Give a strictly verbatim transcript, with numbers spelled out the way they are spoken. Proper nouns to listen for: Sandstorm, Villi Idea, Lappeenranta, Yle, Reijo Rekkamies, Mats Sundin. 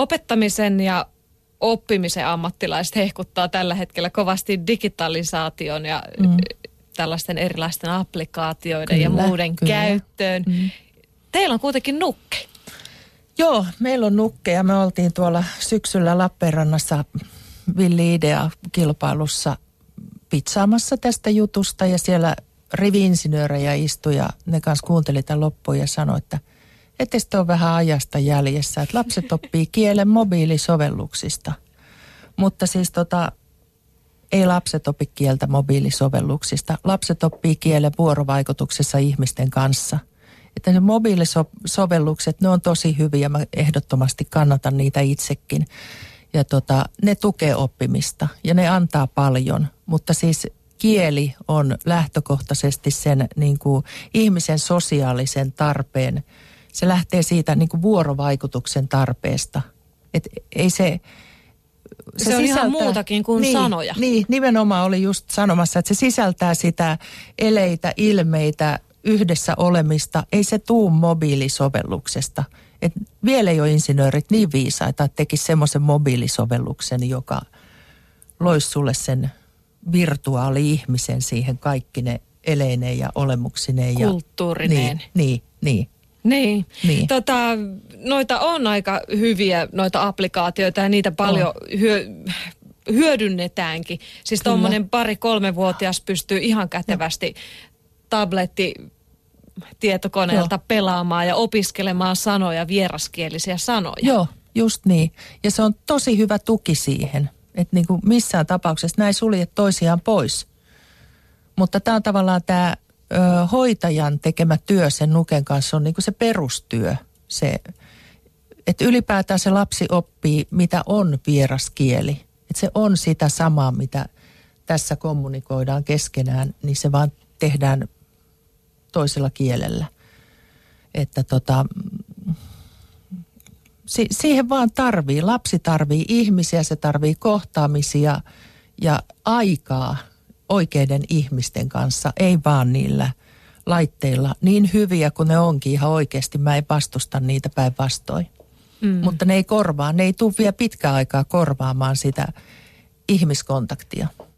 Opettamisen ja oppimisen ammattilaiset hehkuttaa tällä hetkellä kovasti digitalisaation ja mm. tällaisten erilaisten applikaatioiden kyllä, ja muiden kyllä. käyttöön. Mm. Teillä on kuitenkin nukke. Joo, meillä on nukkeja. Me oltiin tuolla syksyllä Lappeenrannassa Villi Idea-kilpailussa pitsaamassa tästä jutusta ja siellä rivi-insinöörejä istui ja ne kanssa kuunteli tämän loppuun ja sanoi, että ettei sitten ole vähän ajasta jäljessä, että lapset oppii kielen mobiilisovelluksista, mutta siis tota, ei lapset opi kieltä mobiilisovelluksista. Lapset oppii kielen vuorovaikutuksessa ihmisten kanssa. Että ne mobiilisovellukset, ne on tosi hyviä, mä ehdottomasti kannatan niitä itsekin. Ja tota, ne tukee oppimista ja ne antaa paljon, mutta siis kieli on lähtökohtaisesti sen niin kuin ihmisen sosiaalisen tarpeen. Se lähtee siitä niin kuin vuorovaikutuksen tarpeesta. Et ei se se, se on sisältää, ihan muutakin kuin niin, sanoja. Niin, nimenomaan oli just sanomassa, että se sisältää sitä eleitä, ilmeitä, yhdessä olemista. Ei se tuu mobiilisovelluksesta. Et vielä ei ole insinöörit niin viisaita, että tekisi semmoisen mobiilisovelluksen, joka loisi sulle sen virtuaali-ihmisen siihen kaikki ne eleineen ja olemuksineen. Kulttuurineen. Ja, niin, niin. Niin. niin. Tota, noita on aika hyviä, noita applikaatioita, ja niitä paljon hyö, hyödynnetäänkin. Siis tuommoinen pari-kolmevuotias pystyy ihan kätevästi tabletti tietokoneelta Joo. pelaamaan ja opiskelemaan sanoja, vieraskielisiä sanoja. Joo, just niin. Ja se on tosi hyvä tuki siihen, että niin kuin missään tapauksessa nämä ei sulje toisiaan pois. Mutta tämä on tavallaan tämä hoitajan tekemä työ sen nuken kanssa on niin kuin se perustyö. Se, että ylipäätään se lapsi oppii, mitä on vieraskieli. Että se on sitä samaa, mitä tässä kommunikoidaan keskenään, niin se vaan tehdään toisella kielellä. Että tota, si- siihen vaan tarvii, lapsi tarvii ihmisiä, se tarvii kohtaamisia ja aikaa oikeiden ihmisten kanssa, ei vaan niillä laitteilla. Niin hyviä kuin ne onkin ihan oikeasti, mä en vastusta niitä päinvastoin. Mm. Mutta ne ei korvaa, ne ei tule vielä pitkään aikaa korvaamaan sitä ihmiskontaktia.